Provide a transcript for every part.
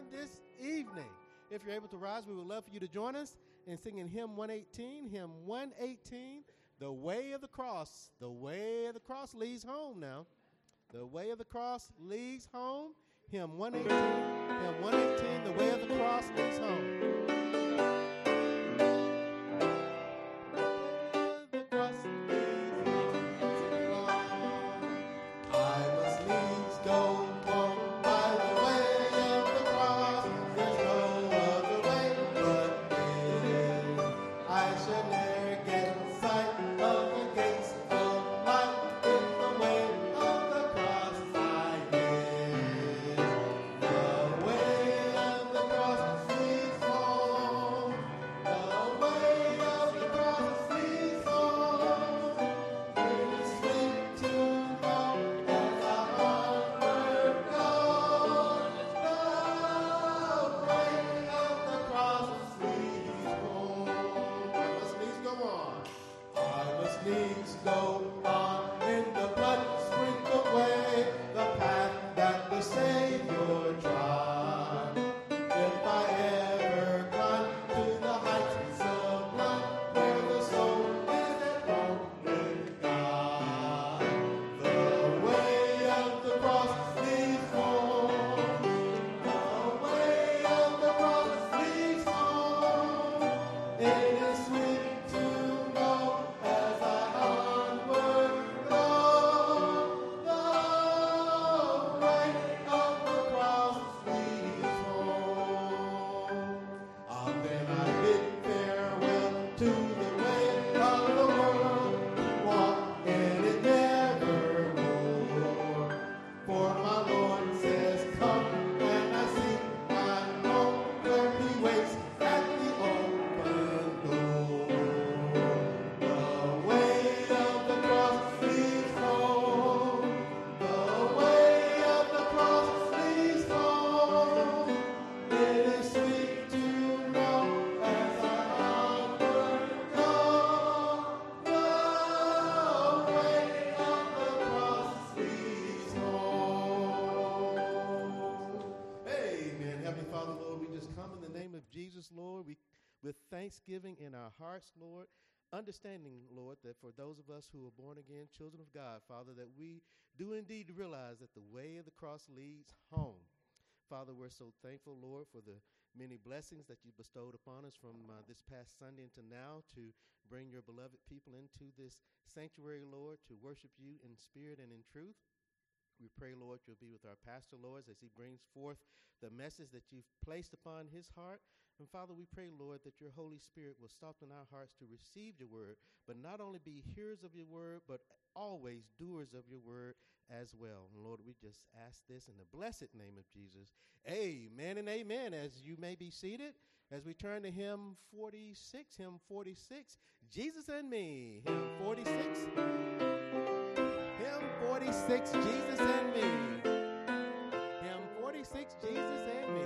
on this evening. If you're able to rise, we would love for you to join us in singing Hymn 118, Hymn 118, The Way of the Cross. The way of the cross leads home now. The way of the cross leads home. Hymn 118, Hymn 118, The Way of the Cross leads home. Thanksgiving in our hearts, Lord, understanding, Lord, that for those of us who are born again, children of God, Father, that we do indeed realize that the way of the cross leads home. Father, we're so thankful, Lord, for the many blessings that you bestowed upon us from this past Sunday until now to bring your beloved people into this sanctuary, Lord, to worship you in spirit and in truth. We pray, Lord, you'll be with our pastor, Lord, as he brings forth the message that you've placed upon his heart. And, Father, we pray, Lord, that your Holy Spirit will soften our hearts to receive your word, but not only be hearers of your word, but always doers of your word as well. And, Lord, we just ask this in the blessed name of Jesus. Amen and amen. As you may be seated, as we turn to Hymn 46, Hymn 46, Jesus and Me, Hymn 46. Hymn 46, Jesus and Me. Hymn 46, Jesus and Me.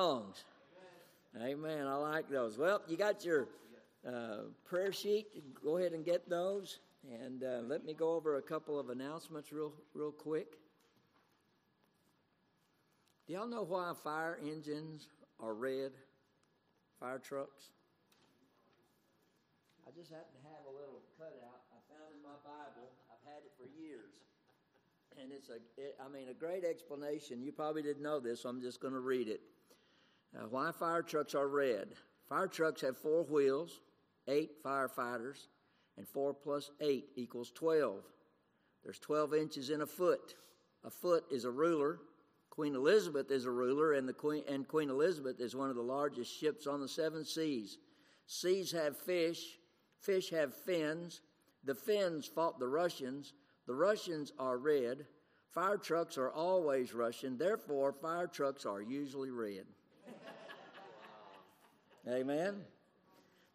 tongues. Amen. I like those. Well, you got your prayer sheet. Go ahead and get those. And let me go over a couple of announcements real quick. Do y'all know why fire engines are red? Fire trucks? I just happen to have a little cutout I found in my Bible. I've had it for years. And it's a great explanation. You probably didn't know this, so I'm just going to read it. Why fire trucks are red. Fire trucks have 4 wheels, 8 firefighters, and 4 + 8 = 12. There's 12 inches in a foot. A foot is a ruler. Queen Elizabeth is a ruler, and Queen Elizabeth is one of the largest ships on the 7 seas. Seas have fish. Fish have fins. The Finns fought the Russians. The Russians are red. Fire trucks are always Russian. Therefore, fire trucks are usually red. Amen.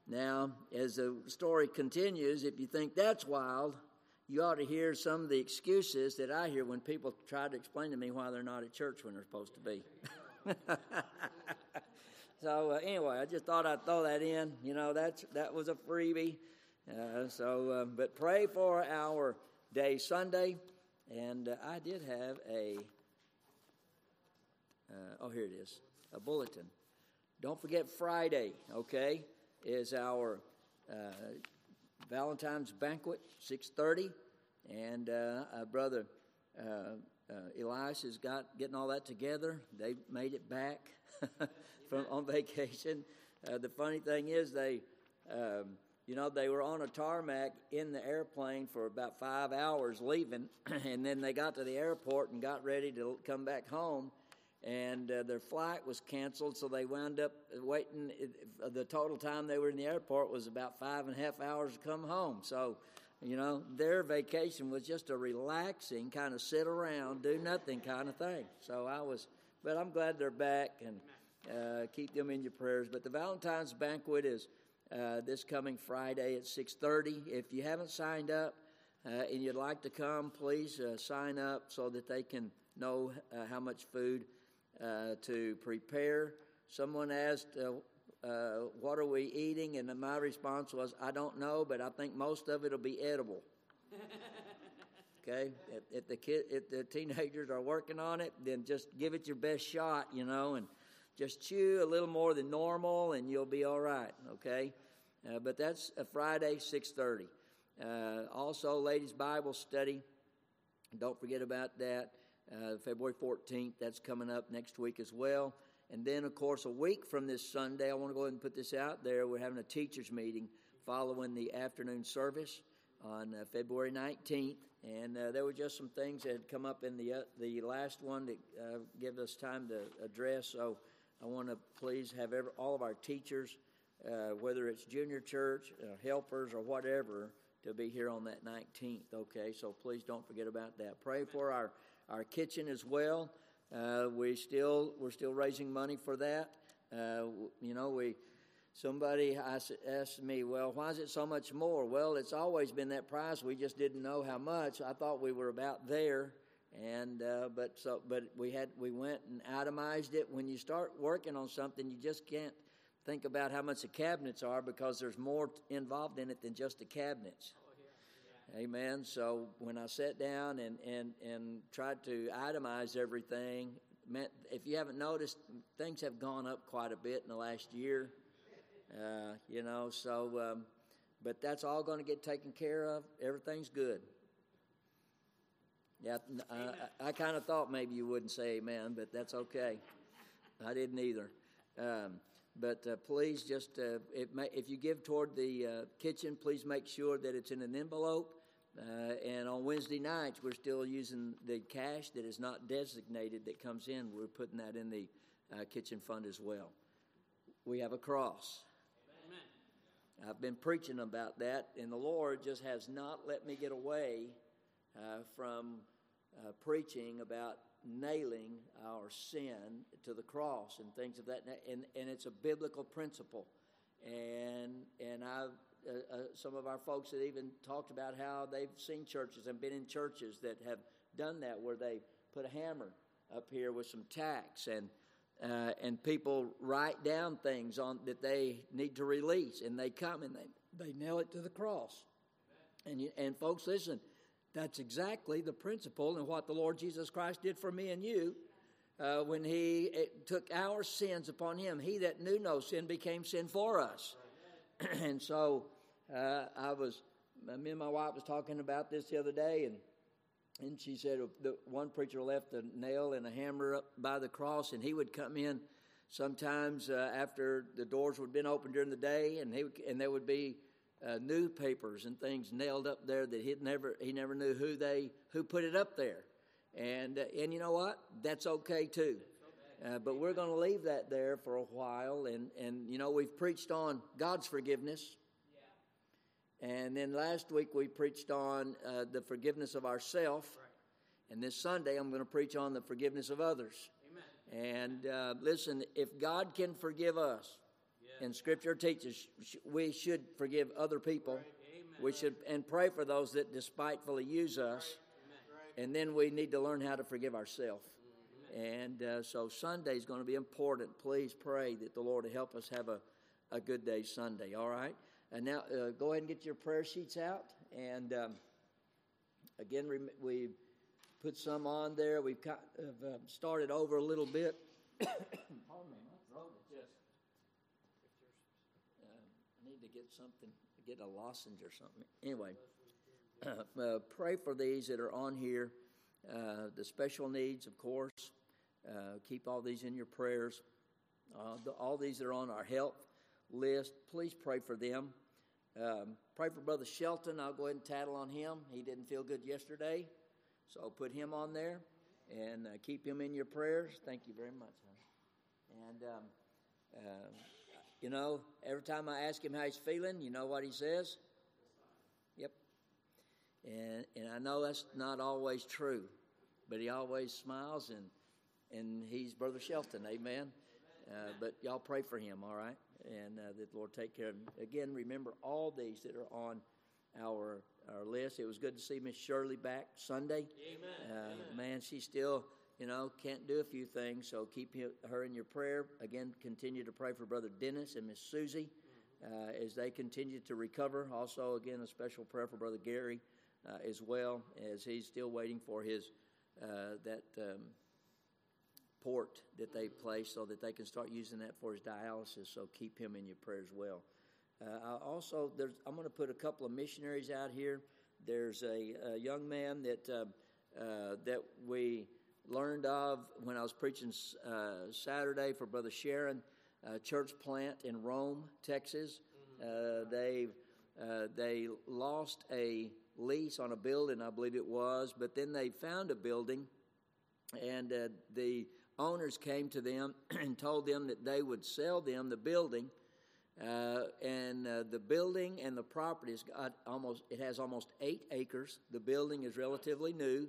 Now, as the story continues, if you think that's wild, you ought to hear some of the excuses that I hear when people try to explain to me why they're not at church when they're supposed to be. So anyway, I just thought I'd throw that in. You know, that was a freebie. But pray for our day Sunday. And I did have here it is, a bulletin. Don't forget Friday, okay, is our Valentine's banquet, 6:30. And Brother Elias is getting all that together. They made it back from on vacation. The funny thing is they, they were on a tarmac in the airplane for about 5 hours leaving. And then they got to the airport and got ready to come back home. And their flight was canceled, so they wound up waiting. The total time they were in the airport was about 5.5 hours to come home. So, their vacation was just a relaxing kind of sit around, do nothing kind of thing. But I'm glad they're back, and keep them in your prayers. But the Valentine's banquet is this coming Friday at 6:30. If you haven't signed up and you'd like to come, please sign up so that they can know how much food to prepare. Someone asked, what are we eating? And my response was, I don't know, but I think most of it will be edible. Okay? If the teenagers are working on it, then just give it your best shot, and just chew a little more than normal, and you'll be all right, okay? But that's a Friday, 6:30. Also, ladies' Bible study. Don't forget about that. February 14th, that's coming up next week as well. And then, of course, a week from this Sunday, I want to go ahead and put this out there. We're having a teachers' meeting following the afternoon service on February 19th. And there were just some things that had come up in the last one that gave us time to address. So I want to please have all of our teachers, whether it's junior church, helpers, or whatever, to be here on that 19th, okay? So please don't forget about that. Pray for our kitchen as well. We're still raising money for that. Somebody asked me, well, why is it so much more? Well, it's always been that price. We just didn't know how much. I thought we were about there, and but we went and itemized it. When you start working on something, you just can't think about how much the cabinets are because there's more involved in it than just the cabinets. Amen. So when I sat down and tried to itemize everything, if you haven't noticed, things have gone up quite a bit in the last year. But that's all going to get taken care of. Everything's good. Yeah, I kind of thought maybe you wouldn't say amen, but that's okay. I didn't either. But please just, if you give toward the kitchen, please make sure that it's in an envelope. And on Wednesday nights, we're still using the cash that is not designated that comes in. We're putting that in the kitchen fund as well. We have a cross. Amen. I've been preaching about that, and the Lord just has not let me get away from preaching about nailing our sin to the cross and things of that, and it's a biblical principle, and I've some of our folks have even talked about how they've seen churches and been in churches that have done that, where they put a hammer up here with some tacks, and and people write down things on that they need to release, and they come and they nail it to the cross. And folks, listen, that's exactly the principle in what the Lord Jesus Christ did for me and you when he took our sins upon him. He that knew no sin became sin for us. And so me and my wife was talking about this the other day, and she said the one preacher left a nail and a hammer up by the cross, and he would come in sometimes after the doors would have been open during the day, and there would be newspapers and things nailed up there that he never knew who put it up there, and you know what? That's okay too. But we're going to leave that there for a while, and you know, we've preached on God's forgiveness. And then last week we preached on the forgiveness of ourselves. Right. And this Sunday I'm going to preach on the forgiveness of others. Amen. And listen, if God can forgive us, yeah, and Scripture teaches we should forgive other people. Right. We should and pray for those that despitefully use us. Right. And then we need to learn how to forgive ourselves. And so Sunday is going to be important. Please pray that the Lord will help us have a good day Sunday. All right? And now, go ahead and get your prayer sheets out. And again, we put some on there. We've kind of started over a little bit. Pardon me, my throat is just. I need to get a lozenge or something. Anyway, pray for these that are on here. The special needs, of course. Keep all these in your prayers. All these that are on our health list, please pray for them. Pray for Brother Shelton. I'll go ahead and tattle on him. He didn't feel good yesterday, so put him on there and keep him in your prayers. Thank you very much, honey. And you know, every time I ask him how he's feeling, you know what he says? Yep. And I know that's not always true, but he always smiles, and he's Brother Shelton. Amen. But y'all pray for him, all right? And that the Lord take care of him. Again, remember all these that are on our list. It was good to see Ms. Shirley back Sunday. Amen. Man, she still, you know, can't do a few things, so keep her in your prayer. Again, continue to pray for Brother Dennis and Ms. Susie as they continue to recover. Also, again, a special prayer for Brother Gary as well, as he's still waiting for his port that they place so that they can start using that for his dialysis, so keep him in your prayer as well. Also, I'm going to put a couple of missionaries out here. There's a young man that we learned of when I was preaching Saturday for Brother Sharon, church plant in Rome, Texas. They lost a lease on a building, I believe it was, but then they found a building, and the owners came to them and told them that they would sell them the building, and the building and the property has almost 8 acres. The building is relatively new,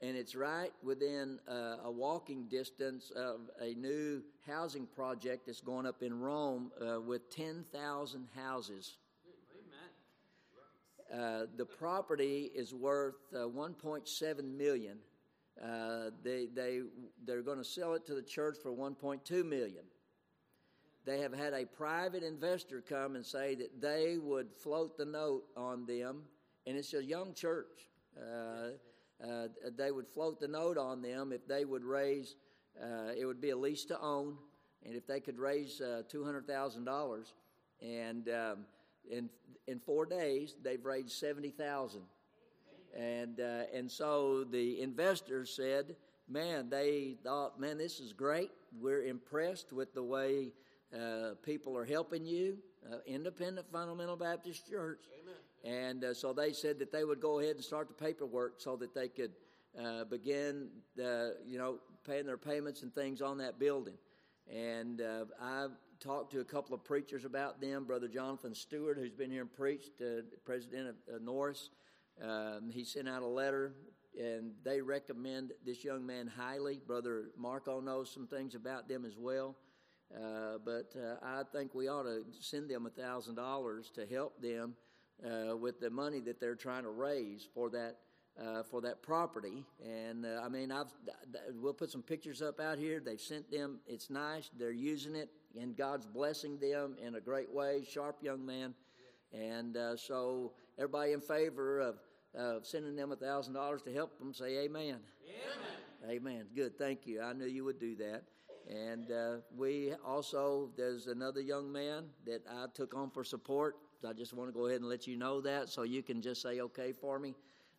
and it's right within a walking distance of a new housing project that's going up in Rome with 10,000 houses. The property is worth $1.7 million. They're going to sell it to the church for $1.2 million. They have had a private investor come and say that they would float the note on them, and it's a young church. They would float the note on them if they would raise, it would be a lease to own, and if they could raise $200,000, and in 4 days they've raised $70,000. And so the investors said, man, they thought, man, this is great. We're impressed with the way people are helping you, independent fundamental Baptist church. Amen. And so they said that they would go ahead and start the paperwork so that they could begin, paying their payments and things on that building. And I've talked to a couple of preachers about them, Brother Jonathan Stewart, who's been here and preached, president of Norris. He sent out a letter, and they recommend this young man highly. Brother Marco knows some things about them as well. But I think we ought to send them $1,000 to help them with the money that they're trying to raise for that for that property. And I mean, we'll put some pictures up out here. They've sent them. It's nice. They're using it, and God's blessing them in a great way. Sharp young man. And so everybody in favor of sending them $1,000 to help them, say amen. Amen. Amen. Good. Thank you. I knew you would do that. And we also, there's another young man that I took on for support. I just want to go ahead and let you know that so you can just say okay for me.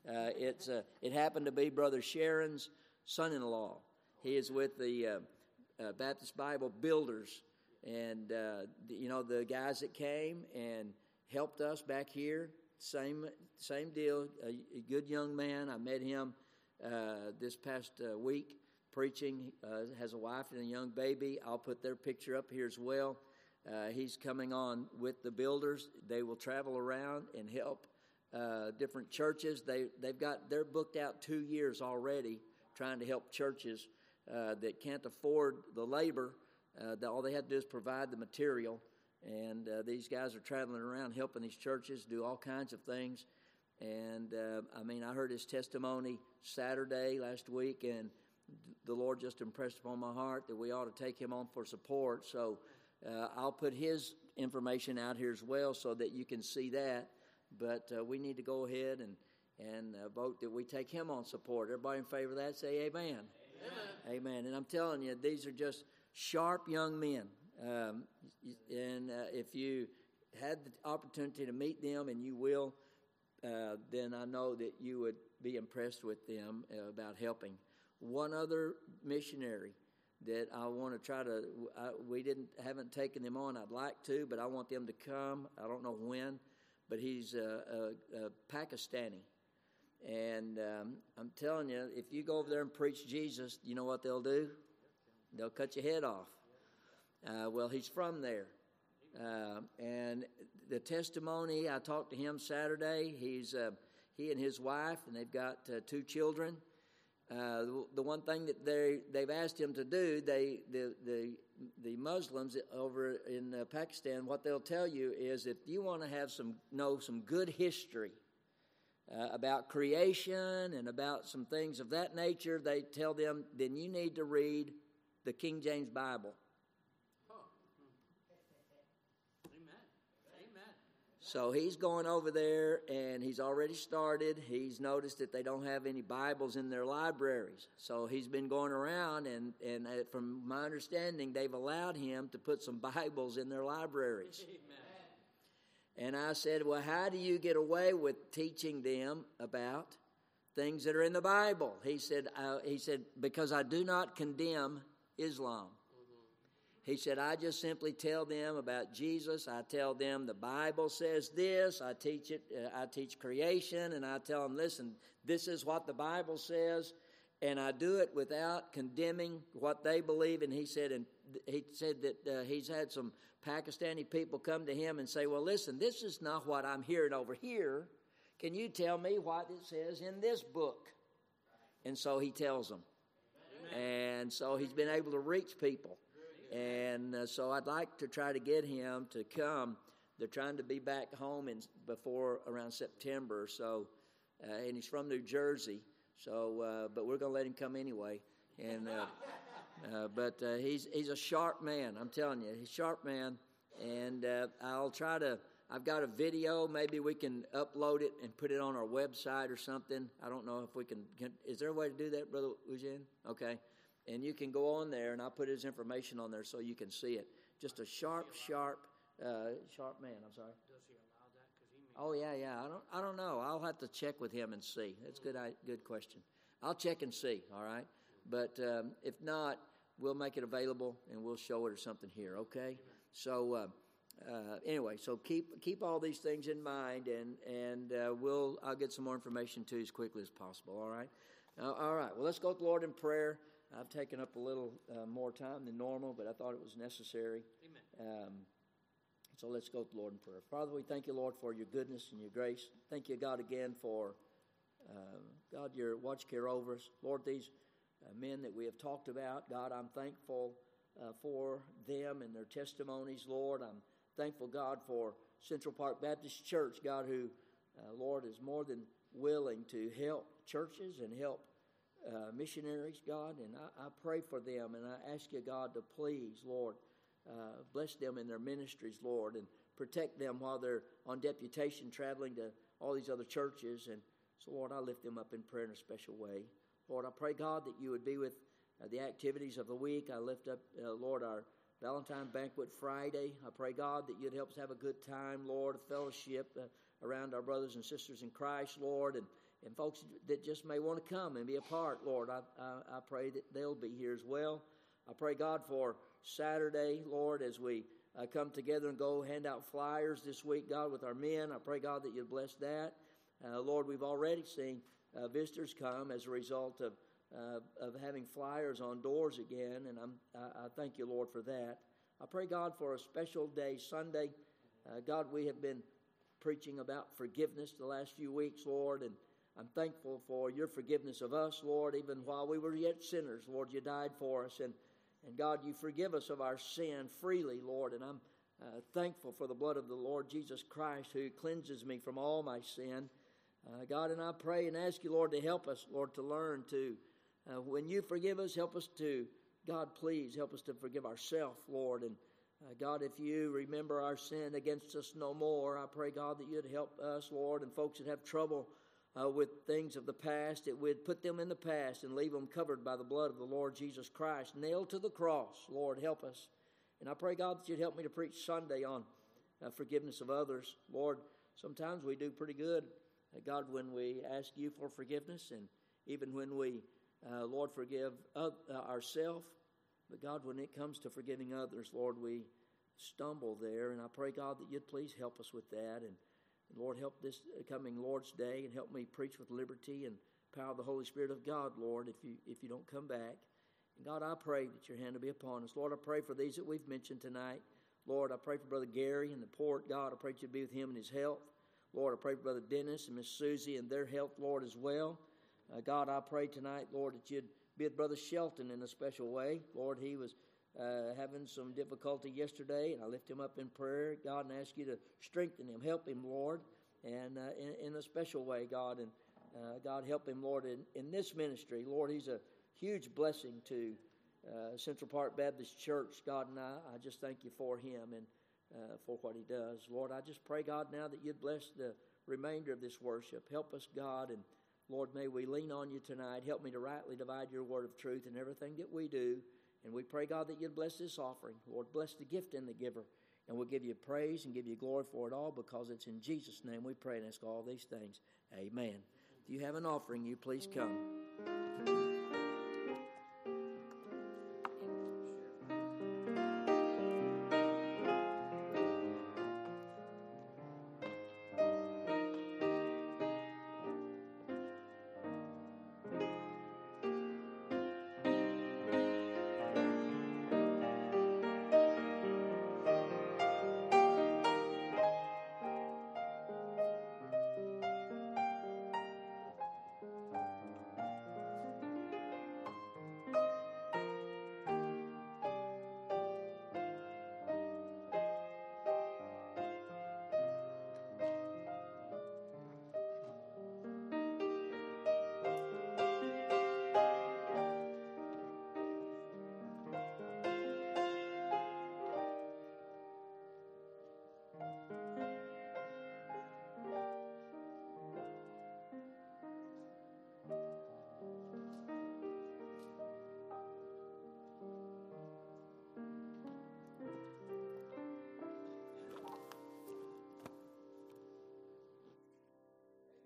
It happened to be Brother Sharon's son-in-law. He is with the Baptist Bible Builders. And, you know, the guys that came and helped us back here, same deal, a good young man. I met him this past week preaching, has a wife and a young baby. I'll put their picture up here as well. He's coming on with the builders. They will travel around and help different churches. They're booked out 2 years already trying to help churches that can't afford the labor. All they had to do is provide the material. And these guys are traveling around helping these churches do all kinds of things. And, I mean, I heard his testimony Saturday last week, and the Lord just impressed upon my heart that we ought to take him on for support. So I'll put his information out here as well so that you can see that. But we need to go ahead and vote that we take him on support. Everybody in favor of that, say amen. Amen. Amen. And I'm telling you, these are just sharp young men. And if you had the opportunity to meet them, and you will, then I know that you would be impressed with them about helping. One other missionary that I want to try to, we haven't taken them on. I'd like to, but I want them to come. I don't know when, but he's a Pakistani. And I'm telling you, if you go over there and preach Jesus, you know what they'll do? They'll cut your head off. Well, he's from there. And the testimony, I talked to him Saturday. He and his wife, and they've got 2 children. The one thing that they've asked him to do, the Muslims over in Pakistan, what they'll tell you is if you want to have some good history about creation and about some things of that nature, they tell them, then you need to read the King James Bible. So he's going over there, and he's already started. He's noticed that they don't have any Bibles in their libraries. So he's been going around, and from my understanding, they've allowed him to put some Bibles in their libraries. Amen. And I said, well, how do you get away with teaching them about things that are in the Bible? He said, because I do not condemn Islam. He said, I just simply tell them about Jesus. I tell them the Bible says this. I teach it. I teach creation, and I tell them, listen, this is what the Bible says, and I do it without condemning what they believe. And he said that he's had some Pakistani people come to him and say, well, listen, this is not what I'm hearing over here. Can you tell me what it says in this book? And so he tells them. Amen. And so he's been able to reach people. And so I'd like to try to get him to come. They're trying to be back home around September. So, and he's from New Jersey. So, but we're going to let him come anyway. And but he's a sharp man. I'm telling you, he's a sharp man. And I'll try to. I've got a video. Maybe we can upload it and put it on our website or something. I don't know if we can. Is there a way to do that, Brother Eugene? Okay. And you can go on there, and I'll put his information on there so you can see it. Just a sharp man. I'm sorry. Does he allow that? 'Cause he may yeah. I don't know. I'll have to check with him and see. That's good question. I'll check and see. All right. But if not, we'll make it available and we'll show it or something here. Okay. So anyway, so keep all these things in mind, and I'll get some more information to you as quickly as possible. All right. All right. Well, let's go to the Lord in prayer. I've taken up a little more time than normal, but I thought it was necessary. Amen. So let's go to the Lord in prayer. Father, we thank you, Lord, for your goodness and your grace. Thank you, God, again for, God, your watch care over us. Lord, these men that we have talked about, God, I'm thankful for them and their testimonies, Lord. I'm thankful, God, for Central Park Baptist Church, God, who, Lord, is more than willing to help churches and help missionaries, God, and I pray for them, and I ask you, God, to please, Lord, bless them in their ministries, Lord, and protect them while they're on deputation traveling to all these other churches. And so, Lord, I lift them up in prayer in a special way. Lord, I pray, God, that you would be with the activities of the week. I lift up, Lord, our Valentine Banquet Friday. I pray, God, that you'd help us have a good time, Lord, a fellowship around our brothers and sisters in Christ, Lord, and folks that just may want to come and be a part, Lord. I pray that they'll be here as well. I pray, God, for Saturday, Lord, as we come together and go hand out flyers this week, God, with our men. I pray, God, that you'd bless that. Lord, we've already seen visitors come as a result of having flyers on doors again, and I thank you, Lord, for that. I pray, God, for a special day Sunday. God, we have been preaching about forgiveness the last few weeks, Lord, and I'm thankful for your forgiveness of us, Lord, even while we were yet sinners, Lord, you died for us, and God, you forgive us of our sin freely, Lord, and I'm thankful for the blood of the Lord Jesus Christ, who cleanses me from all my sin. God, and I pray and ask you, Lord, to help us, Lord, to learn to, when you forgive us, help us to, God, please, help us to forgive ourselves, Lord, and God, if you remember our sin against us no more, I pray, God, that you'd help us, Lord, and folks that have trouble with things of the past, that we'd put them in the past and leave them covered by the blood of the Lord Jesus Christ, nailed to the cross. Lord, help us. And I pray, God, that you'd help me to preach Sunday on forgiveness of others. Lord, sometimes we do pretty good, God, when we ask you for forgiveness, and even when we, Lord, forgive ourselves. But, God, when it comes to forgiving others, Lord, we stumble there. And I pray, God, that you'd please help us with that. And Lord, help this coming Lord's Day, and help me preach with liberty and power of the Holy Spirit of God, Lord, if you don't come back. And God, I pray that your hand will be upon us. Lord, I pray for these that we've mentioned tonight. Lord, I pray for Brother Gary and the port. God, I pray that you'd be with him and his health. Lord, I pray for Brother Dennis and Ms. Susie and their health, Lord, as well. God, I pray tonight, Lord, that you'd be with Brother Shelton in a special way. Lord, he was having some difficulty yesterday, and I lift him up in prayer, God, and ask you to strengthen him, help him, Lord, and in a special way, God, and God, help him, Lord, in this ministry. Lord, he's a huge blessing to Central Park Baptist Church, God, and I just thank you for him and for what he does. Lord, I just pray, God, now that you'd bless the remainder of this worship. Help us, God, and Lord, may we lean on you tonight. Help me to rightly divide your word of truth in everything that we do. And we pray, God, that you'd bless this offering. Lord, bless the gift and the giver. And we'll give you praise and give you glory for it all, because it's in Jesus' name we pray and ask all these things. Amen. If you have an offering, you please come.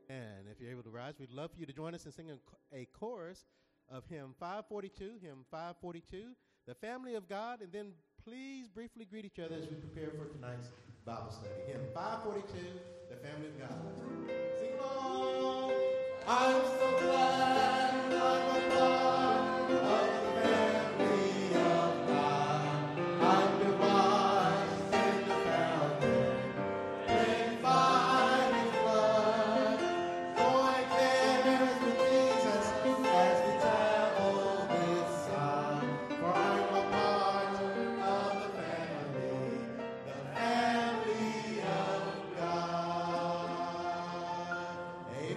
And if you're able to rise, we'd love for you to join us in singing a chorus of Hymn 542, Hymn 542, the family of God, and then please briefly greet each other as we prepare for tonight's Bible study. Hymn 542, the family of God. Sing along. I'm so glad I'm a part of the family of God. I'm the wise and the founder. And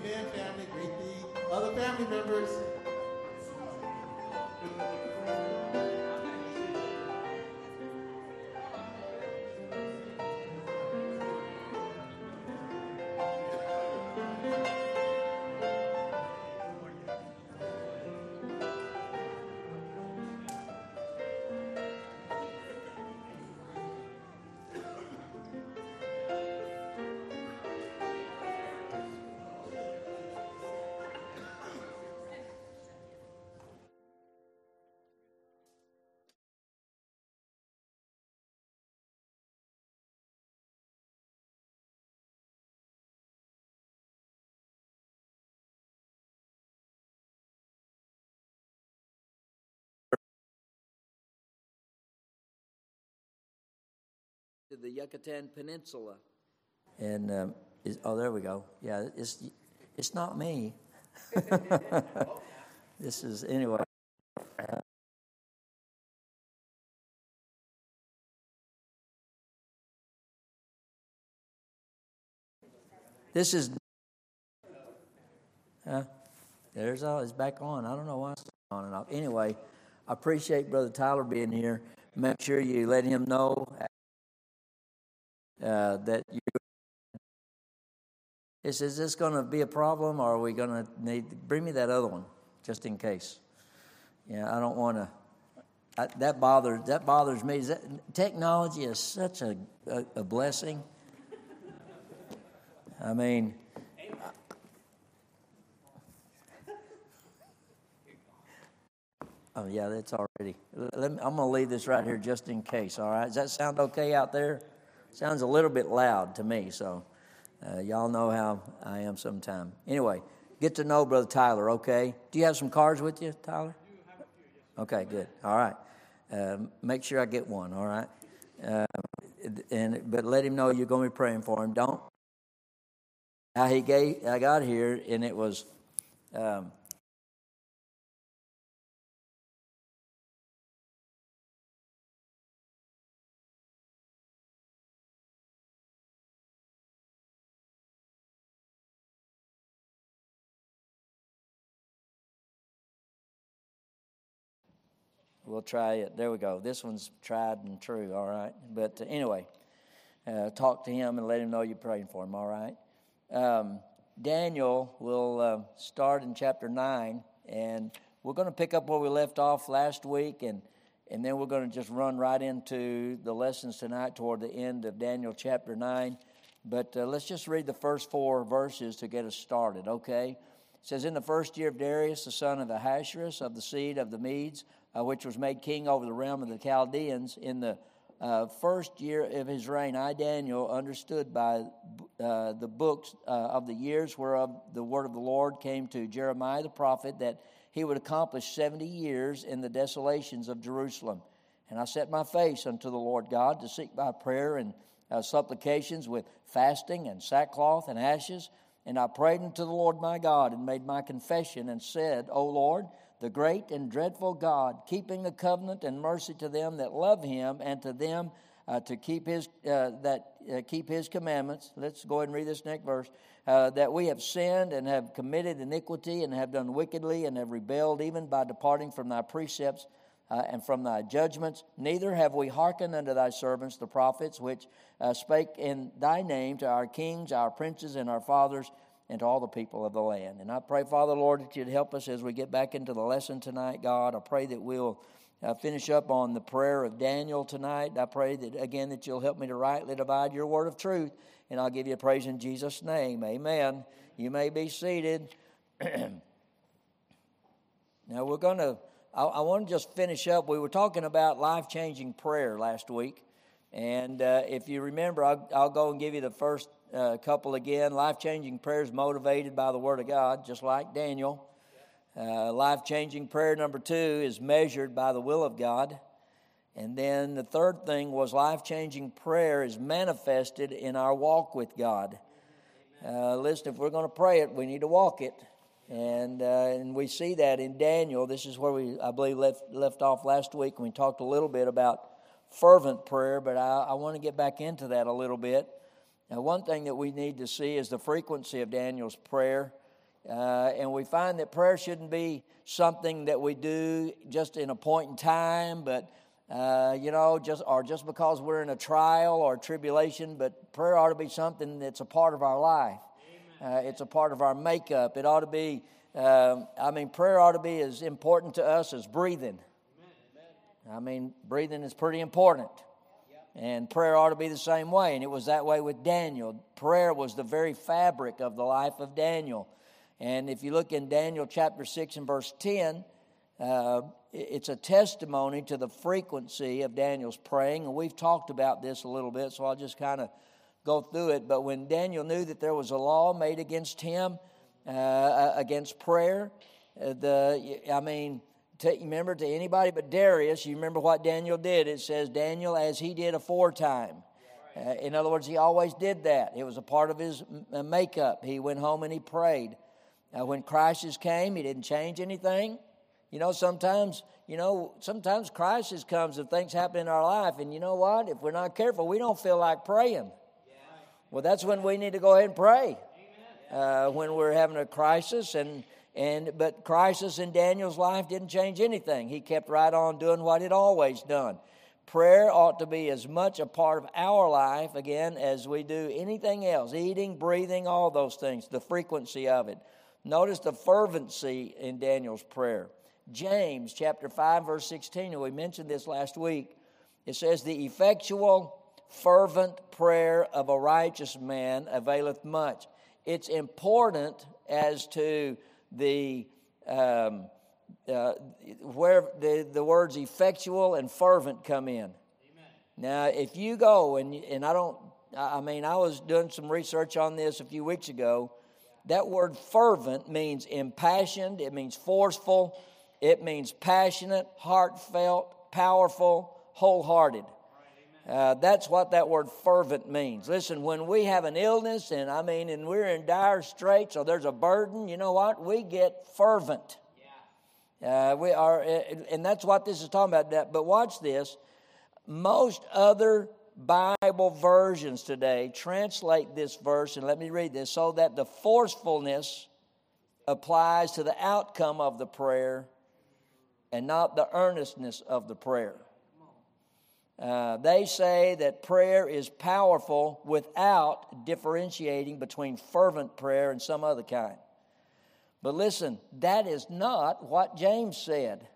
amen. the family members. To the Yucatan Peninsula. And, oh, there we go. Yeah, it's not me. This is, anyway. This is, there's all, it's back on. I don't know why it's on and off. Anyway, I appreciate Brother Tyler being here. Make sure you let him know that you, is this going to be a problem, or are we going to need, bring me that other one, just in case. Yeah, I don't want to, that bothers me. Is that, technology is such a blessing. I mean, oh yeah, that's already, I'm going to leave this right here just in case, all right? Does that sound okay out there? Sounds a little bit loud to me, so y'all know how I am sometimes. Anyway, get to know Brother Tyler, okay? Do you have some cards with you, Tyler? I have a few, yes. Okay, good. All right. Make sure I get one, all right? But let him know you're going to be praying for him. Don't. How he gave, I got here, and it was... We'll try it. There we go. This one's tried and true, all right? But anyway, talk to him and let him know you're praying for him, all right? Daniel will start in chapter 9, and we're going to pick up where we left off last week, and then we're going to just run right into the lessons tonight toward the end of Daniel chapter 9. But let's just read the first four verses to get us started, okay? It says, "In the first year of Darius, the son of Ahasuerus, of the seed of the Medes, which was made king over the realm of the Chaldeans, in the first year of his reign, I, Daniel, understood by the books of the years whereof the word of the Lord came to Jeremiah the prophet, that he would accomplish 70 years in the desolations of Jerusalem. And I set my face unto the Lord God to seek by prayer and supplications with fasting and sackcloth and ashes. And I prayed unto the Lord my God and made my confession and said, O Lord, the great and dreadful God, keeping the covenant and mercy to them that love Him, and to them to keep His keep His commandments." Let's go ahead and read this next verse. "That we have sinned and have committed iniquity and have done wickedly and have rebelled, even by departing from Thy precepts and from Thy judgments. Neither have we hearkened unto Thy servants the prophets, which spake in Thy name to our kings, our princes, and our fathers, and to all the people of the land." And I pray, Father, Lord, that you'd help us as we get back into the lesson tonight, God. I pray that we'll finish up on the prayer of Daniel tonight. I pray that, again, that you'll help me to rightly divide your word of truth, and I'll give you praise in Jesus' name. Amen. You may be seated. Now, we're going to, I want to just finish up. We were talking about life-changing prayer last week, and if you remember, I'll go and give you the first couple again. Life-changing prayers motivated by the Word of God, just like Daniel. Life-changing prayer number 2 is measured by the will of God. And then the third thing was life-changing prayer is manifested in our walk with God. Listen, if we're going to pray it, we need to walk it. And we see that in Daniel. This is where we, I believe, left off last week. We talked a little bit about fervent prayer, but I want to get back into that a little bit. Now, one thing that we need to see is the frequency of Daniel's prayer. And we find that prayer shouldn't be something that we do just in a point in time, but just because we're in a trial or tribulation. But prayer ought to be something that's a part of our life. It's a part of our makeup. It ought to be. Prayer ought to be as important to us as breathing. Amen. Breathing is pretty important. And prayer ought to be the same way, and it was that way with Daniel. Prayer was the very fabric of the life of Daniel. And if you look in Daniel chapter 6 and verse 10, it's a testimony to the frequency of Daniel's praying, and we've talked about this a little bit, so I'll just kind of go through it. But when Daniel knew that there was a law made against him, against prayer, remember, to anybody but Darius, you remember what Daniel did. It says, Daniel, as he did aforetime. In other words, he always did that. It was a part of his makeup. He went home and he prayed. When crisis came, he didn't change anything. Sometimes crisis comes and things happen in our life. And you know what? If we're not careful, we don't feel like praying. Well, that's when we need to go ahead and pray. When we're having a crisis But crisis in Daniel's life didn't change anything. He kept right on doing what he'd always done. Prayer ought to be as much a part of our life, again, as we do anything else. Eating, breathing, all those things, the frequency of it. Notice the fervency in Daniel's prayer. James chapter 5, verse 16, and we mentioned this last week. It says, the effectual, fervent prayer of a righteous man availeth much. It's important as to where the words effectual and fervent come in. Amen. Now, if you go I was doing some research on this a few weeks ago. That word fervent means impassioned. It means forceful. It means passionate, heartfelt, powerful, wholehearted. That's what that word fervent means. Listen, when we have an illness and we're in dire straits or there's a burden, you know what? We get fervent. Yeah. We are, and that's what this is talking about. But watch this. Most other Bible versions today translate this verse, and let me read this, so that the forcefulness applies to the outcome of the prayer and not the earnestness of the prayer. They say that prayer is powerful without differentiating between fervent prayer and some other kind. But listen, that is not what James said.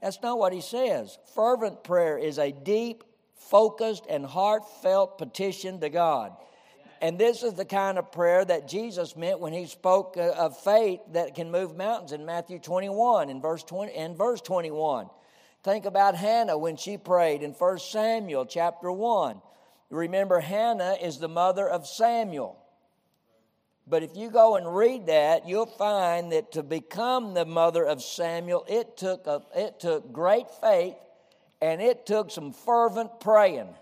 That's not what he says. Fervent prayer is a deep, focused, and heartfelt petition to God. And this is the kind of prayer that Jesus meant when he spoke of faith that can move mountains in Matthew 21 and verse 21. Think about Hannah when she prayed in 1 Samuel chapter 1. Remember, Hannah is the mother of Samuel. But if you go and read that, you'll find that to become the mother of Samuel, it took great faith and it took some fervent praying.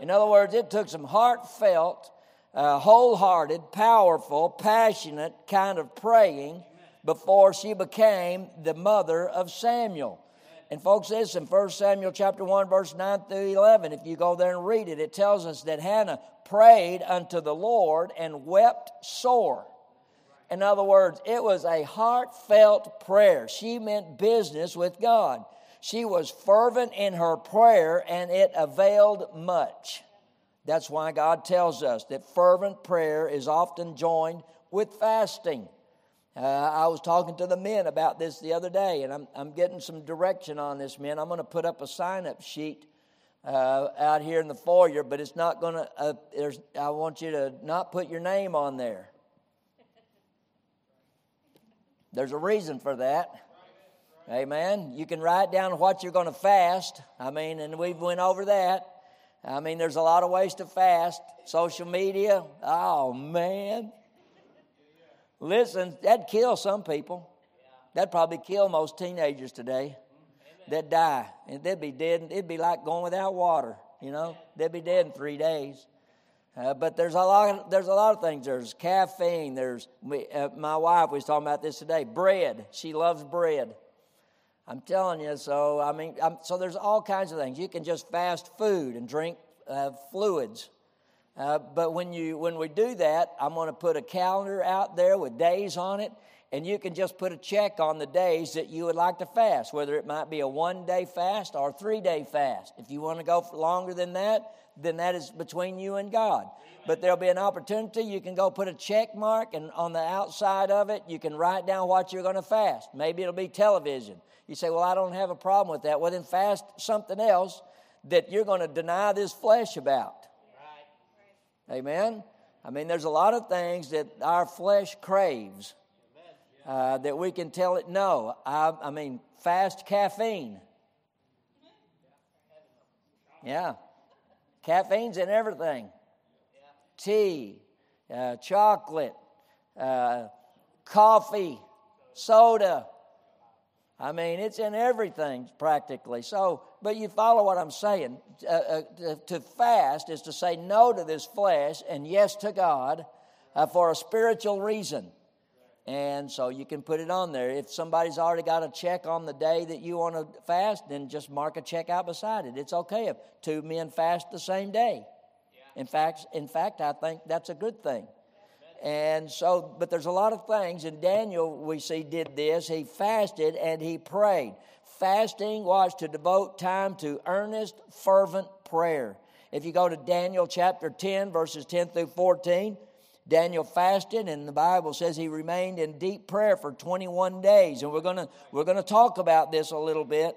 In other words, it took some heartfelt, wholehearted, powerful, passionate kind of praying before she became the mother of Samuel. And folks, this in 1 Samuel chapter 1, verse 9 through 11, if you go there and read it, it tells us that Hannah prayed unto the Lord and wept sore. In other words, it was a heartfelt prayer. She meant business with God. She was fervent in her prayer, and it availed much. That's why God tells us that fervent prayer is often joined with fasting. I was talking to the men about this the other day, and I'm getting some direction on this, men. I'm going to put up a sign-up sheet out here in the foyer, but it's not going to. I want you to not put your name on there. There's a reason for that. Amen. You can write down what you're going to fast. And we've went over that. There's a lot of ways to fast. Social media. Oh man. Listen, that'd kill some people. That'd probably kill most teenagers today. That'd die. And they'd be dead. It'd be like going without water, They'd be dead in 3 days. But there's a lot of things. There's caffeine. My wife was talking about this today. Bread. She loves bread. I'm telling you. So, so there's all kinds of things. You can just fast food and drink fluids. But when we do that, I'm going to put a calendar out there with days on it, and you can just put a check on the days that you would like to fast, whether it might be a one-day fast or a three-day fast. If you want to go for longer than that, then that is between you and God. Amen. But there'll be an opportunity. You can go put a check mark, and on the outside of it, you can write down what you're going to fast. Maybe it'll be television. You say, well, I don't have a problem with that. Well, then fast something else that you're going to deny this flesh about. Right. Amen? I mean, there's a lot of things that our flesh craves that we can tell it no. I mean, fast caffeine. Yeah. Caffeine's in everything. Tea, chocolate, coffee, soda. I mean, it's in everything practically. So, but you follow what I'm saying. To fast is to say no to this flesh and yes to God for a spiritual reason. And so you can put it on there. If somebody's already got a check on the day that you want to fast, then just mark a check out beside it. It's okay if two men fast the same day. Yeah. In fact, I think that's a good thing. And so, but there's a lot of things, and Daniel, we see, did this. He fasted and he prayed. Fasting was to devote time to earnest, fervent prayer. If you go to Daniel chapter 10, verses 10 through 14, Daniel fasted, and the Bible says he remained in deep prayer for 21 days. And we're gonna talk about this a little bit,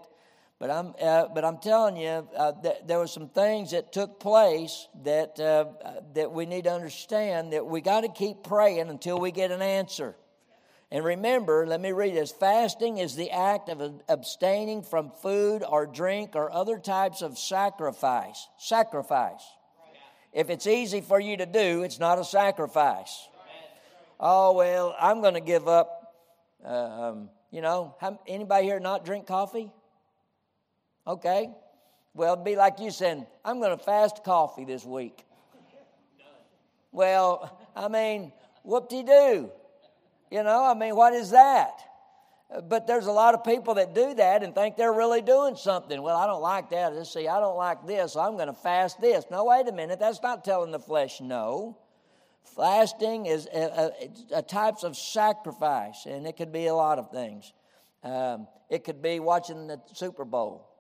but I'm telling you that there were some things that took place that we need to understand, that we got to keep praying until we get an answer. And remember, let me read this: fasting is the act of abstaining from food or drink or other types of sacrifice. Sacrifice. If it's easy for you to do, it's not a sacrifice. Oh, well, I'm going to give up, anybody here not drink coffee? Okay. Well, it'd be like you saying, I'm going to fast coffee this week. Well, I mean, whoop-de-doo. You know, I mean, what is that? But there's a lot of people that do that and think they're really doing something. Well, I don't like that. I don't like this, so I'm going to fast this. No, wait a minute. That's not telling the flesh no. Fasting is a types of sacrifice, and it could be a lot of things. It could be watching the Super Bowl.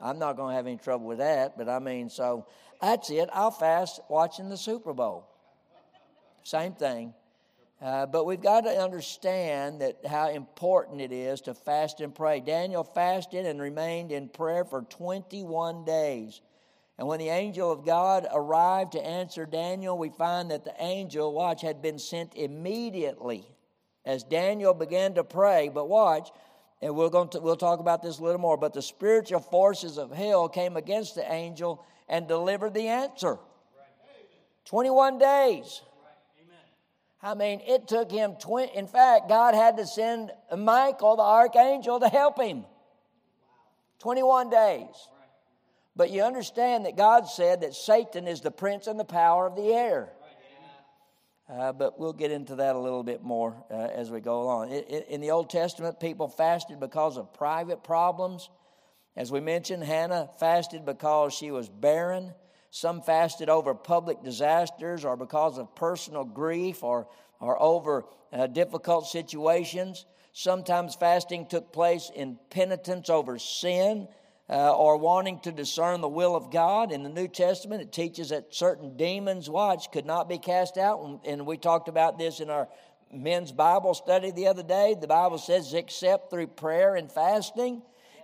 I'm not going to have any trouble with that, but I mean, so that's it. I'll fast watching the Super Bowl. Same thing. But we've got to understand that how important it is to fast and pray. Daniel fasted and remained in prayer for 21 days. And when the angel of God arrived to answer Daniel, we find that the angel, watch, had been sent immediately as Daniel began to pray. But watch, and we'll talk about this a little more, but the spiritual forces of hell came against the angel and delivered the answer. 21 days. I mean, it took him, in fact, God had to send Michael, the archangel, to help him. 21 days. But you understand that God said that Satan is the prince and the power of the air. But we'll get into that a little bit more as we go along. In the Old Testament, people fasted because of private problems. As we mentioned, Hannah fasted because she was barren. Some fasted over public disasters or because of personal grief or over difficult situations. Sometimes fasting took place in penitence over sin or wanting to discern the will of God. In the New Testament, it teaches that certain demons, watch, could not be cast out. And we talked about this in our men's Bible study the other day. The Bible says, except through prayer and fasting.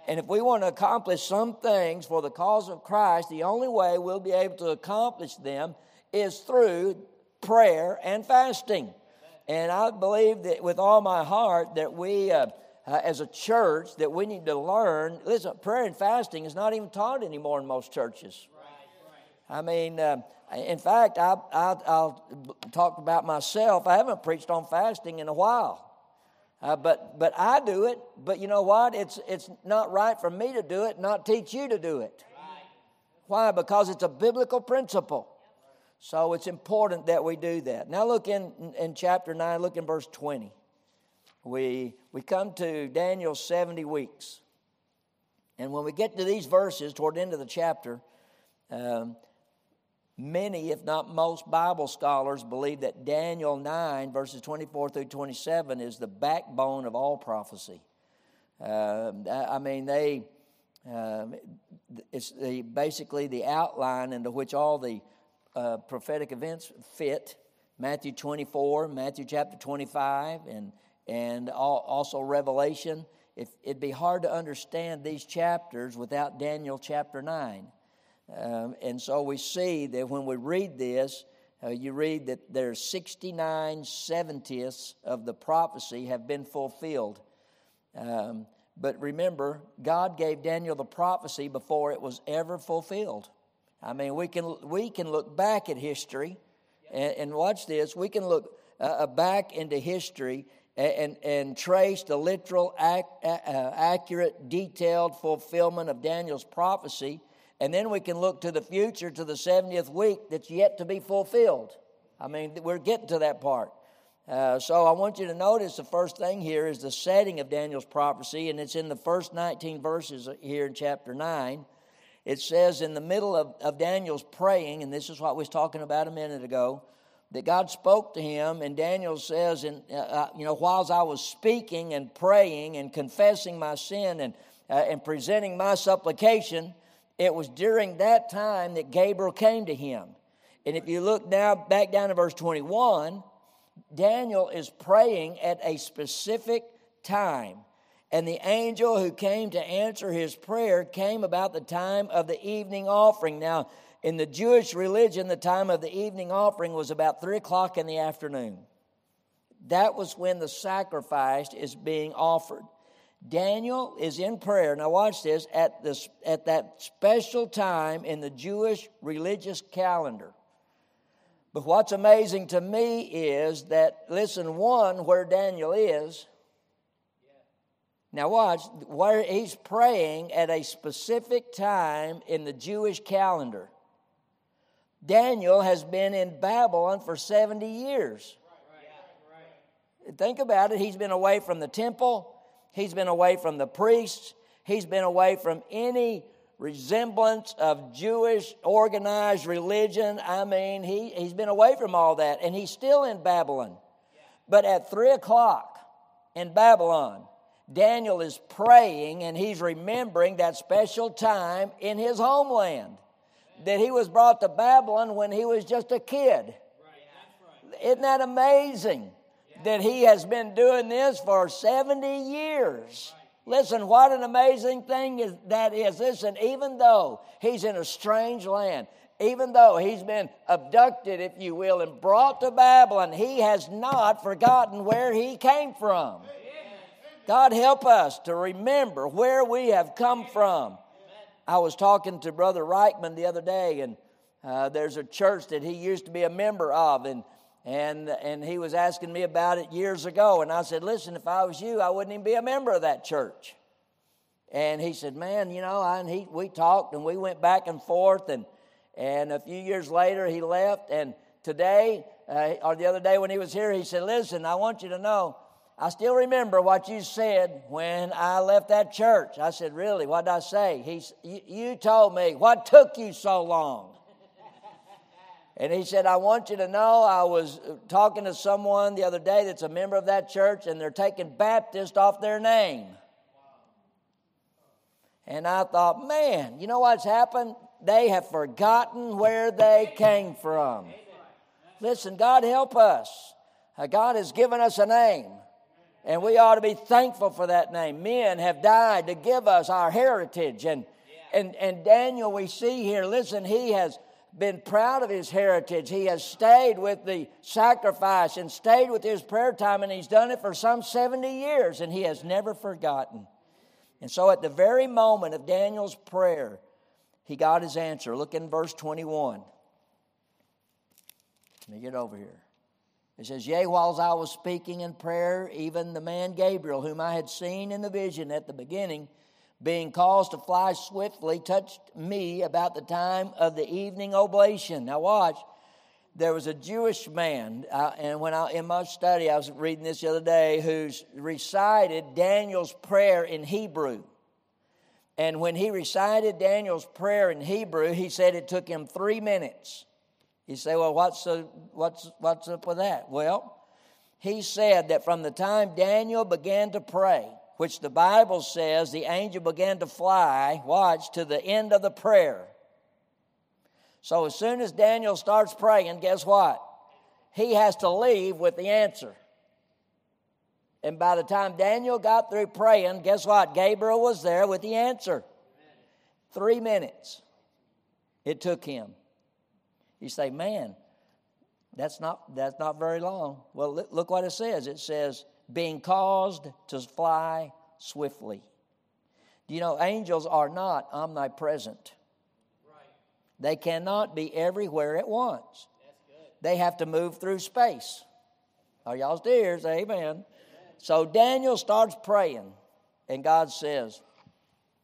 And if we want to accomplish some things for the cause of Christ, the only way we'll be able to accomplish them is through prayer and fasting. And I believe that with all my heart that we, as a church, that we need to learn. Listen, prayer and fasting is not even taught anymore in most churches. I mean, in fact, I'll talk about myself. I haven't preached on fasting in a while. But I do it. But you know what? It's not right for me to do it, not teach you to do it. Right. Why? Because it's a biblical principle. So it's important that we do that. Now look in chapter 9, look in verse 20. We come to Daniel's 70 weeks. And when we get to these verses toward the end of the chapter, Many, if not most, Bible scholars believe that Daniel 9, verses 24 through 27 is the backbone of all prophecy. It's basically the outline into which all the prophetic events fit. Matthew 24, Matthew chapter 25, and also Revelation. It'd be hard to understand these chapters without Daniel chapter 9. And so we see that when we read this, you read that there's 69/70 of the prophecy have been fulfilled. But remember, God gave Daniel the prophecy before it was ever fulfilled. I mean, we can look back at history and watch this. We can look back into history and trace the literal, accurate, detailed fulfillment of Daniel's prophecy. And then we can look to the future, to the 70th week that's yet to be fulfilled. I mean, we're getting to that part. So I want you to notice the first thing here is the setting of Daniel's prophecy, and it's in the first 19 verses here in chapter 9. It says in the middle of Daniel's praying, and this is what we was talking about a minute ago, that God spoke to him, and Daniel says, whilst I was speaking and praying and confessing my sin and presenting my supplication, it was during that time that Gabriel came to him. And if you look now back down to verse 21... Daniel is praying at a specific time, and the angel who came to answer his prayer came about the time of the evening offering. Now, in the Jewish religion, the time of the evening offering was about 3 o'clock in the afternoon. That was when the sacrifice is being offered. Daniel is in prayer. Now, watch this, at that special time in the Jewish religious calendar. But what's amazing to me is that, listen, one, where Daniel is. Now watch, where he's praying at a specific time in the Jewish calendar. Daniel has been in Babylon for 70 years. Right. Think about it. He's been away from the temple. He's been away from the priests. He's been away from any resemblance of Jewish organized religion. I mean, he's been away from all that, and he's still in Babylon. But at 3 o'clock in Babylon, Daniel is praying, and he's remembering that special time in his homeland that he was brought to Babylon when he was just a kid. Isn't that amazing that he has been doing this for 70 years? Listen, what an amazing thing that is. Listen, even though he's in a strange land, even though he's been abducted, if you will, and brought to Babylon, he has not forgotten where he came from. God help us to remember where we have come from. I was talking to Brother Reichman the other day, and there's a church that he used to be a member of, and he was asking me about it years ago. And I said, listen, if I was you, I wouldn't even be a member of that church. And he said, man, you know, we talked and we went back and forth. And a few years later, he left. And today, or the other day when he was here, he said, listen, I want you to know, I still remember what you said when I left that church. I said, really, what did I say? You told me, what took you so long? And he said, I want you to know, I was talking to someone the other day that's a member of that church, and they're taking Baptist off their name. And I thought, man, you know what's happened? They have forgotten where they came from. Listen, God help us. God has given us a name, and we ought to be thankful for that name. Men have died to give us our heritage. And Daniel, we see here, listen, he has been proud of his heritage. He has stayed with the sacrifice and stayed with his prayer time, and he's done it for some 70 years, and he has never forgotten. And so at the very moment of Daniel's prayer, he got his answer. Look in verse 21. Let me get over here. It says, yea, whilst I was speaking in prayer, even the man Gabriel, whom I had seen in the vision at the beginning, being caused to fly swiftly, touched me about the time of the evening oblation. Now watch, there was a Jewish man, and when in my study, I was reading this the other day, who recited Daniel's prayer in Hebrew. And when he recited Daniel's prayer in Hebrew, he said it took him 3 minutes You say, well, what's up with that? Well, he said that from the time Daniel began to pray, which the Bible says the angel began to fly, watch, to the end of the prayer. So as soon as Daniel starts praying, guess what? He has to leave with the answer. And by the time Daniel got through praying, guess what? Gabriel was there with the answer. 3 minutes it took him. You say, man, that's not very long. Well, look what it says. It says, being caused to fly swiftly. You know, angels are not omnipresent. Right. They cannot be everywhere at once. That's good. They have to move through space. Are y'all still? Amen. Amen. So Daniel starts praying, and God says,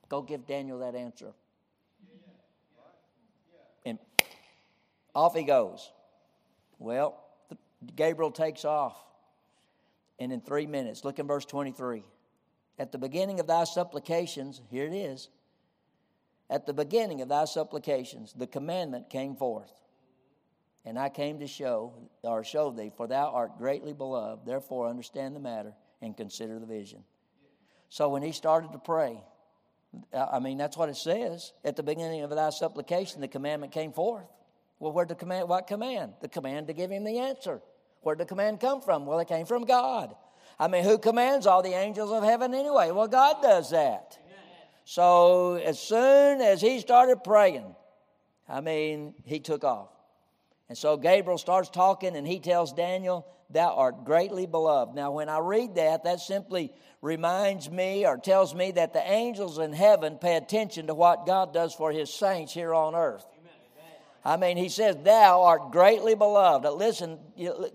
go give Daniel that answer. And off he goes. Well, Gabriel takes off. And in 3 minutes, look in verse 23. At the beginning of thy supplications, here it is. At the beginning of thy supplications, the commandment came forth. And I came to show thee, for thou art greatly beloved. Therefore, understand the matter and consider the vision. So when he started to pray, I mean, that's what it says. At the beginning of thy supplication, the commandment came forth. Well, where'd the command? What command? The command to give him the answer. Where'd the command come from? Well, it came from God. I mean, who commands all the angels of heaven anyway? Well, God does that. Amen. So as soon as he started praying, I mean, he took off. And so Gabriel starts talking, and he tells Daniel, thou art greatly beloved. Now, when I read that simply reminds me or tells me that the angels in heaven pay attention to what God does for his saints here on earth. I mean, he says, thou art greatly beloved. Listen,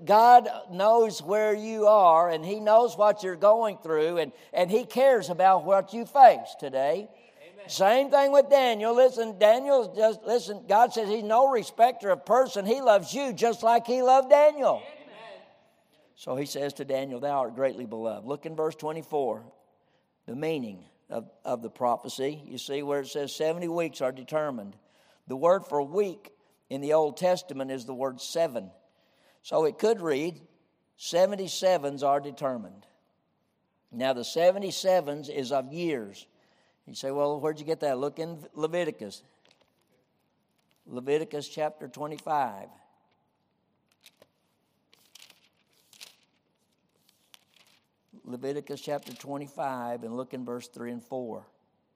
God knows where you are, and he knows what you're going through, and he cares about what you face today. Amen. Same thing with Daniel. Listen, God says he's no respecter of person. He loves you just like he loved Daniel. Amen. So he says to Daniel, thou art greatly beloved. Look in verse 24, the meaning of the prophecy. You see where it says 70 weeks are determined. The word for week in the Old Testament is the word 7. So it could read, 77s are determined. Now the 77s is of years. You say, well, where'd you get that? Look in Leviticus. Leviticus chapter 25. Leviticus chapter 25, and look in verse 3 and 4.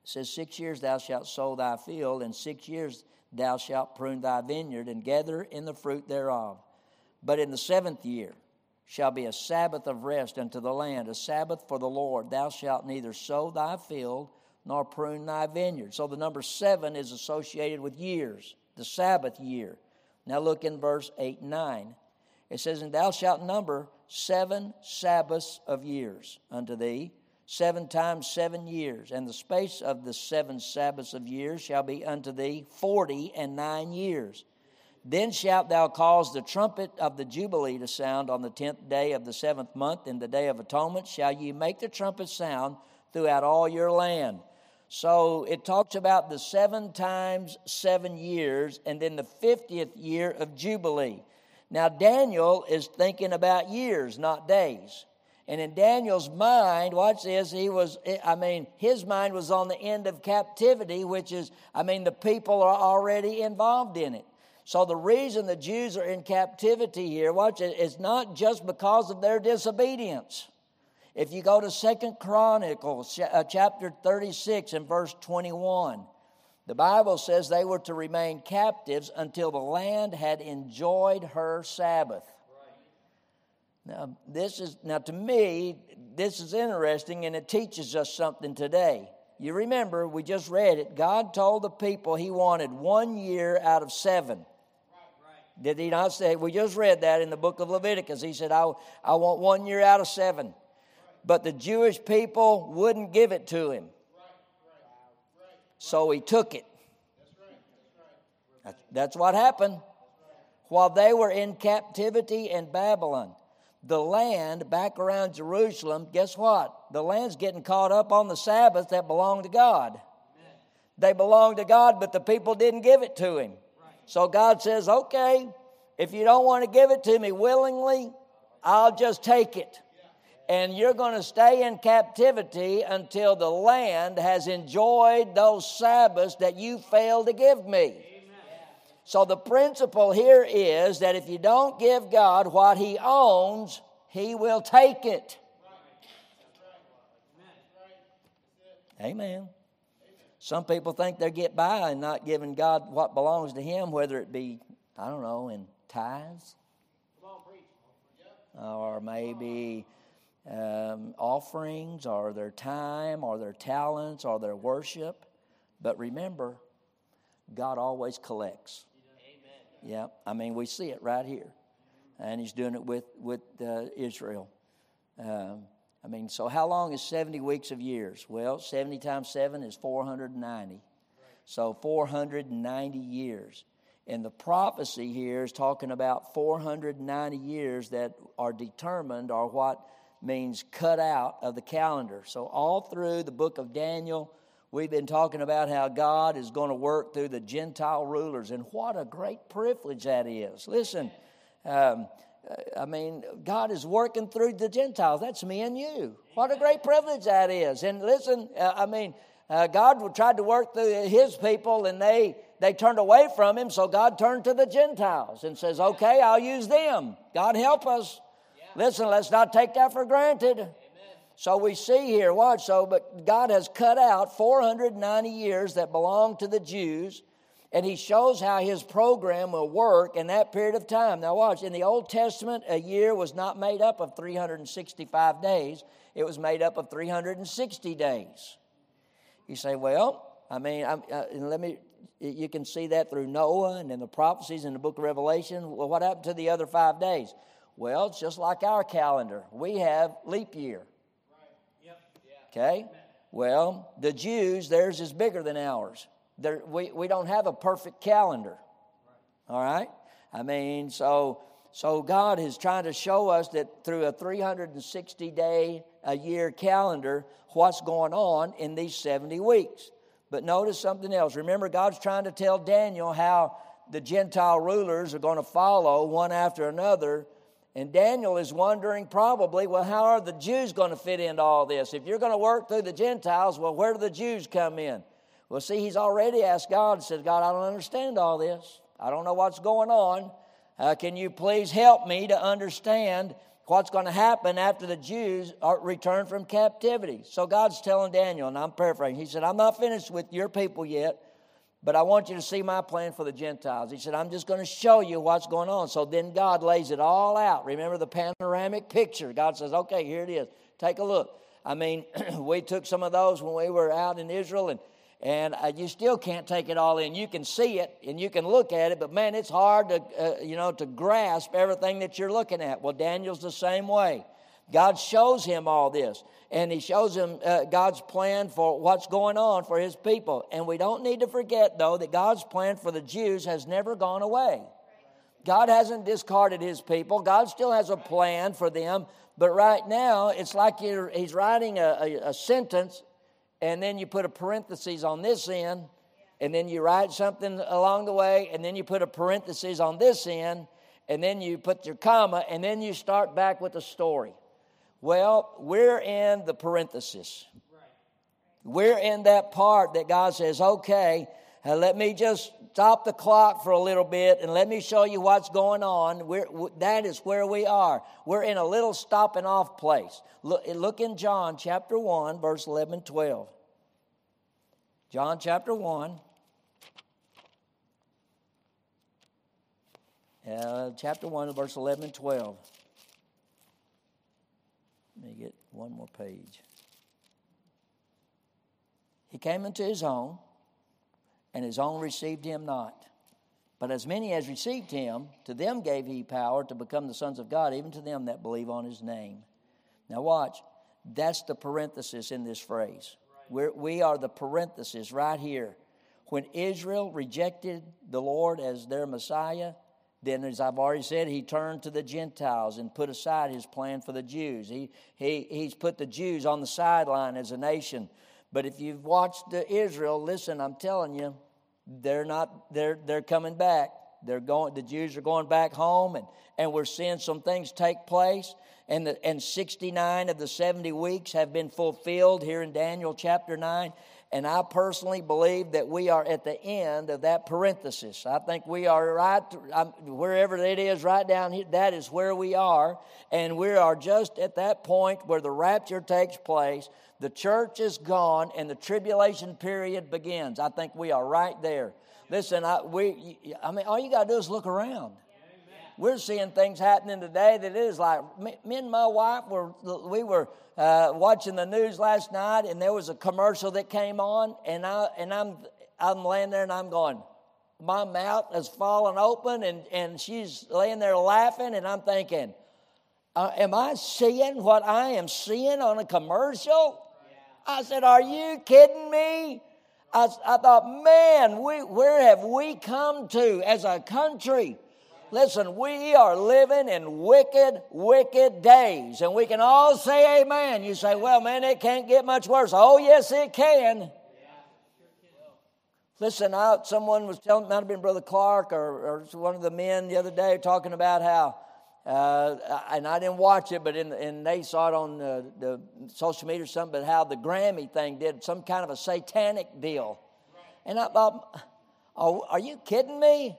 It says, 6 years thou shalt sow thy field, and 6 years thou shalt prune thy vineyard, and gather in the fruit thereof. But in the 7th year shall be a Sabbath of rest unto the land, a Sabbath for the Lord. Thou shalt neither sow thy field nor prune thy vineyard. So the number 7 is associated with years, the Sabbath year. Now look in verse 8 and 9. It says, and thou shalt number 7 Sabbaths of years unto thee, 7 times 7 years, and the space of the 7 Sabbaths of years shall be unto thee 49 years. Then shalt thou cause the trumpet of the Jubilee to sound on the 10th day of the 7th month, in the day of atonement shall ye make the trumpet sound throughout all your land. So it talks about the 7 times 7 years, and then the 50th year of Jubilee. Now Daniel is thinking about years, not days. And in Daniel's mind, watch this, his mind was on the end of captivity, which is, the people are already involved in it. So the reason the Jews are in captivity here, watch it, is not just because of their disobedience. If you go to 2 Chronicles chapter 36 and verse 21, the Bible says they were to remain captives until the land had enjoyed her Sabbath. Now, to me, this is interesting, and it teaches us something today. You remember, we just read it. God told the people he wanted 1 year out of 7. Right. Did he not say? We just read that in the book of Leviticus. He said, I want 1 year out of 7. Right. But the Jewish people wouldn't give it to him. Right. Right. So he took it. That's what happened. That's right. While they were in captivity in Babylon, the land back around Jerusalem, guess what? The land's getting caught up on the Sabbath that belonged to God. Amen. They belonged to God, but the people didn't give it to him. Right. So God says, okay, If you don't want to give it to me willingly, I'll just take it. And you're going to stay in captivity until the land has enjoyed those Sabbaths that you failed to give me. So the principle here is that if you don't give God what He owns, He will take it. Amen. Some people think they get by in not giving God what belongs to Him, whether it be, I don't know, in tithes, or maybe offerings, or their time, or their talents, or their worship. But remember, God always collects. Amen. Yeah, I mean, we see it right here. And He's doing it with Israel. I mean, so how long is 70 weeks of years? Well, 70 times 7 is 490. Right. So 490 years. And the prophecy here is talking about 490 years that are determined, or what means cut out of the calendar. So all through the book of Daniel, we've been talking about how God is going to work through the Gentile rulers. And what a great privilege that is. Listen, I mean, God is working through the Gentiles. That's me and you. What a great privilege that is. And listen, God tried to work through His people, and they turned away from Him. So God turned to the Gentiles and says, okay, I'll use them. God help us. Yeah. Listen, let's not take that for granted. Amen. So we see here, watch, but God has cut out 490 years that belong to the Jews. And He shows how His program will work in that period of time. Now watch, in the Old Testament, a year was not made up of 365 days. It was made up of 360 days. You say, you can see that through Noah and in the prophecies in the book of Revelation. Well, what happened to the other 5 days? Well, it's just like our calendar. We have leap year. Right. Yep. Yeah. Okay? Well, the Jews, theirs is bigger than ours. We don't have a perfect calendar, all right? I mean, so God is trying to show us that through a 360-day-a-year calendar, what's going on in these 70 weeks. But notice something else. Remember, God's trying to tell Daniel how the Gentile rulers are going to follow one after another. And Daniel is wondering probably, how are the Jews going to fit into all this? If you're going to work through the Gentiles, where do the Jews come in? Well, see, he's already asked God and said, God, I don't understand all this. I don't know what's going on. Can you please help me to understand what's going to happen after the Jews are returned from captivity? So God's telling Daniel, and I'm paraphrasing, He said, I'm not finished with your people yet, but I want you to see my plan for the Gentiles. He said, I'm just going to show you what's going on. So then God lays it all out. Remember the panoramic picture. God says, okay, here it is. Take a look. I mean, we took some of those when we were out in Israel, and you still can't take it all in. You can see it and you can look at it, but man, it's hard to to grasp everything that you're looking at. Well, Daniel's the same way. God shows him all this, and He shows him God's plan for what's going on for His people. And we don't need to forget, though, that God's plan for the Jews has never gone away. God hasn't discarded His people. God still has a plan for them. But right now, it's like He's writing a sentence, and then you put a parenthesis on this end, and then you write something along the way, and then you put a parenthesis on this end, and then you put your comma, and then you start back with the story. Well, we're in the parenthesis. We're in that part that God says, okay, let me just stop the clock for a little bit, and let me show you what's going on. That is where we are. We're in a little stopping off place. Look in John chapter 1, verse 11 and 12. John chapter 1. Chapter 1, verse 11 and 12. Let me get one more page. He came into His own, and His own received Him not. But as many as received Him, to them gave He power to become the sons of God, even to them that believe on His name. Now watch, that's the parenthesis in this phrase. We are the parenthesis right here. When Israel rejected the Lord as their Messiah, then, as I've already said, He turned to the Gentiles and put aside His plan for the Jews. He's put the Jews on the sideline as a nation. But if you've watched Israel, listen, I'm telling you, they're coming back. They're going. The Jews are going back home, and we're seeing some things take place. And 69 of the 70 weeks have been fulfilled here in Daniel chapter 9. And I personally believe that we are at the end of that parenthesis. I think we are wherever it is right down here, that is where we are. And we are just at that point where the rapture takes place. The church is gone and the tribulation period begins. I think we are right there. Listen, I mean, all you got to do is look around. We're seeing things happening today that is like, me and my wife, we were watching the news last night, and there was a commercial that came on, and I'm laying there and I'm going, my mouth is falling open, and she's laying there laughing, and I'm thinking, am I seeing what I am seeing on a commercial? Yeah. I said, are you kidding me? I thought, man, where have we come to as a country? Listen, we are living in wicked, wicked days, and we can all say amen. You say, well, man, it can't get much worse. Oh, yes, it can. Yeah, it sure can. Listen, someone was telling, might have been Brother Clark or one of the men the other day talking about how, and I didn't watch it, but and they saw it on the social media or something, but how the Grammy thing did some kind of a satanic deal. Right. And I thought, oh, are you kidding me?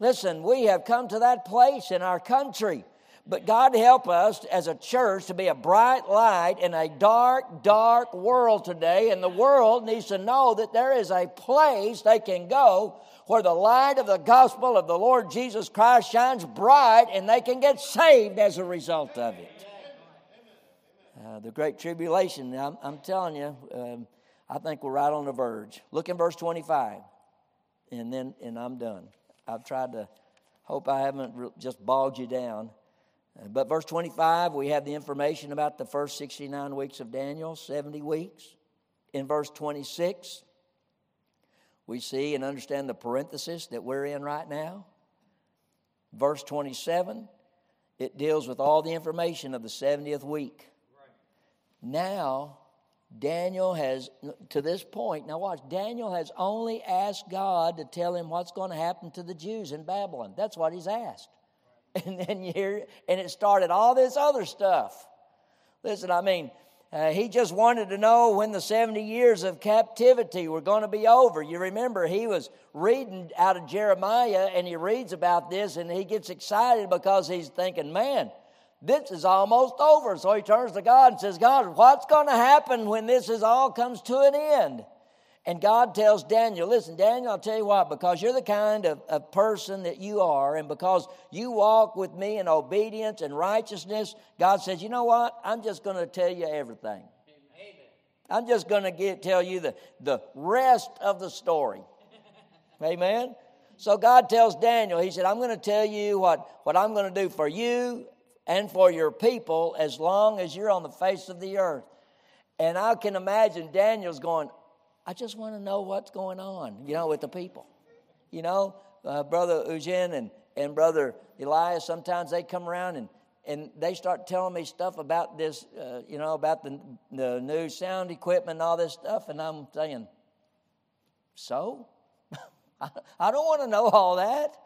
Listen, we have come to that place in our country, but God help us as a church to be a bright light in a dark, dark world today, and the world needs to know that there is a place they can go where the light of the gospel of the Lord Jesus Christ shines bright, and they can get saved as a result of it. The Great Tribulation, I'm telling you, I think we're right on the verge. Look in verse 25, and I'm done. I've tried to hope I haven't just bogged you down. But verse 25, we have the information about the first 69 weeks of Daniel, 70 weeks. In verse 26, we see and understand the parenthesis that we're in right now. Verse 27, it deals with all the information of the 70th week. Right. Now, Daniel has, to this point, now watch, Daniel has only asked God to tell him what's going to happen to the Jews in Babylon. That's what he's asked. And then it started all this other stuff. Listen, I mean, he just wanted to know when the 70 years of captivity were going to be over. You remember, he was reading out of Jeremiah, and he reads about this, and he gets excited because he's thinking, man, this is almost over. So he turns to God and says, God, what's going to happen when this is all comes to an end? And God tells Daniel, listen, Daniel, I'll tell you what, because you're the kind of person that you are, and because you walk with me in obedience and righteousness, God says, you know what? I'm just going to tell you everything. Amen. I'm just going to tell you the rest of the story. Amen? So God tells Daniel, he said, I'm going to tell you what I'm going to do for you and for your people as long as you're on the face of the earth. And I can imagine Daniel's going, I just want to know what's going on, with the people. Brother Eugene and Brother Elias, sometimes they come around and they start telling me stuff about this, about the new sound equipment and all this stuff. And I'm saying, so? I don't want to know all that.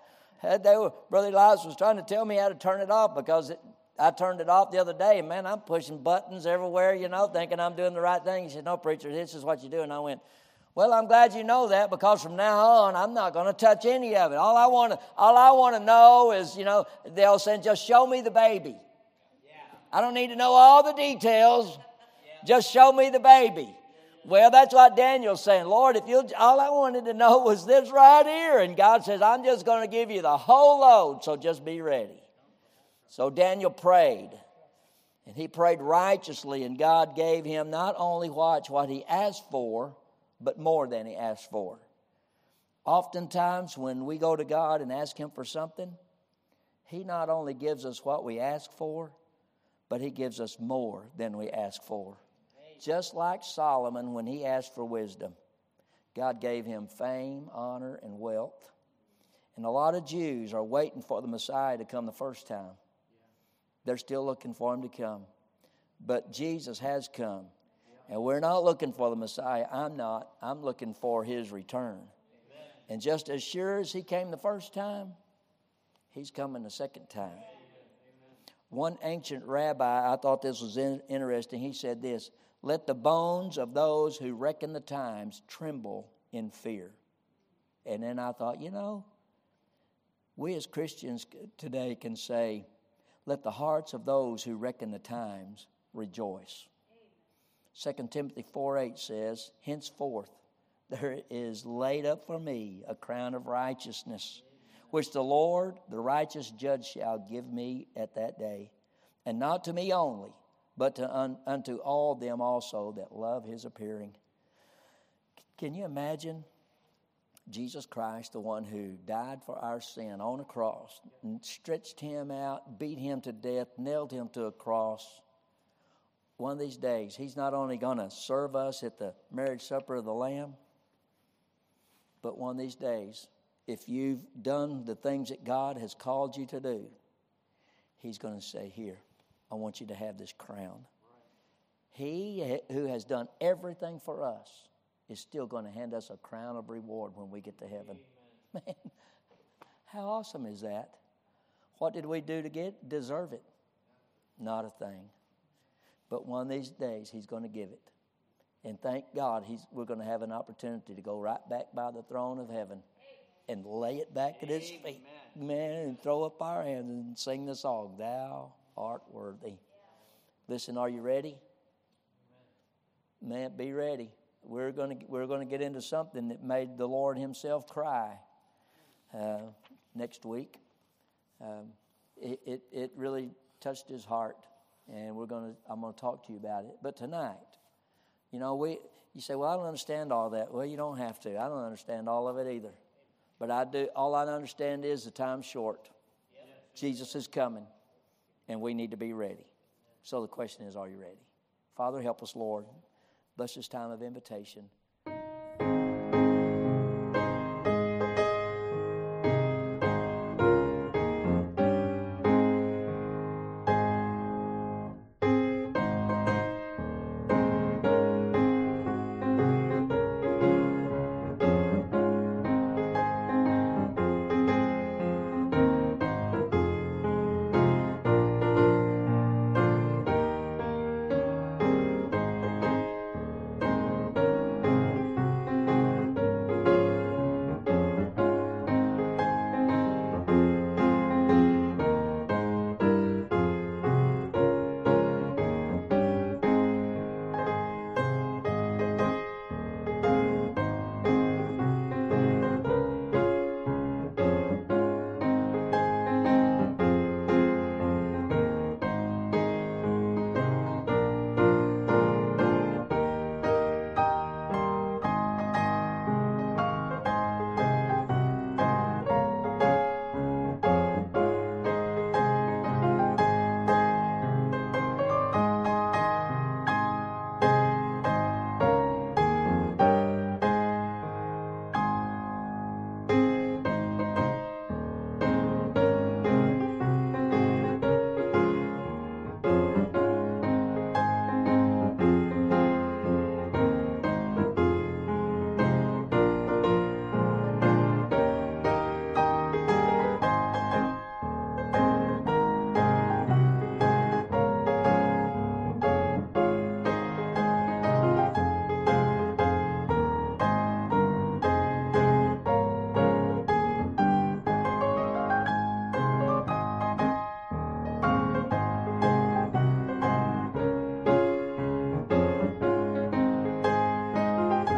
Brother Elias was trying to tell me how to turn it off because I turned it off the other day. And man, I'm pushing buttons everywhere, thinking I'm doing the right thing. He said, no, preacher, this is what you do. And I went, well, I'm glad you know that because from now on, I'm not going to touch any of it. All I want to know is, they'll say, just show me the baby. Yeah. I don't need to know all the details. Yeah. Just show me the baby. Well, that's what Daniel's saying. Lord, all I wanted to know was this right here. And God says, I'm just going to give you the whole load, so just be ready. So Daniel prayed, and he prayed righteously, and God gave him not only what he asked for, but more than he asked for. Oftentimes when we go to God and ask him for something, he not only gives us what we ask for, but he gives us more than we ask for. Just like Solomon, when he asked for wisdom, God gave him fame, honor, and wealth. And a lot of Jews are waiting for the Messiah to come the first time. They're still looking for him to come. But Jesus has come. And we're not looking for the Messiah. I'm not. I'm looking for his return. And just as sure as he came the first time, he's coming the second time. Amen. One ancient rabbi, I thought this was interesting, he said this, "Let the bones of those who reckon the times tremble in fear." And then I thought, you know, we as Christians today can say, "Let the hearts of those who reckon the times rejoice." 2 Timothy 4:8 says, "Henceforth there is laid up for me a crown of righteousness, which the Lord, the righteous judge, shall give me at that day. And not to me only, but to unto all them also that love his appearing." Can you imagine Jesus Christ, the one who died for our sin on a cross, and stretched him out, beat him to death, nailed him to a cross? One of these days, he's not only going to serve us at the marriage supper of the Lamb, but one of these days, if you've done the things that God has called you to do, he's going to say, "Here, I want you to have this crown." He who has done everything for us is still going to hand us a crown of reward when we get to heaven. Amen. Man, how awesome is that? What did we do to deserve it? Not a thing. But one of these days, he's going to give it. And thank God we're going to have an opportunity to go right back by the throne of heaven and lay it back at his feet. Man, and throw up our hands and sing the song, "Thou art worthy." Listen, are you ready? Man, be ready. We're going to get into something that made the Lord himself cry next week. It really touched his heart, and I'm going to talk to you about it. But tonight, you know, you say, "Well, I don't understand all that." Well, you don't have to. I don't understand all of it either. But I do. All I understand is the time's short. Yes. Jesus is coming, and we need to be ready. So the question is, are you ready? Father, help us, Lord. Bless this time of invitation.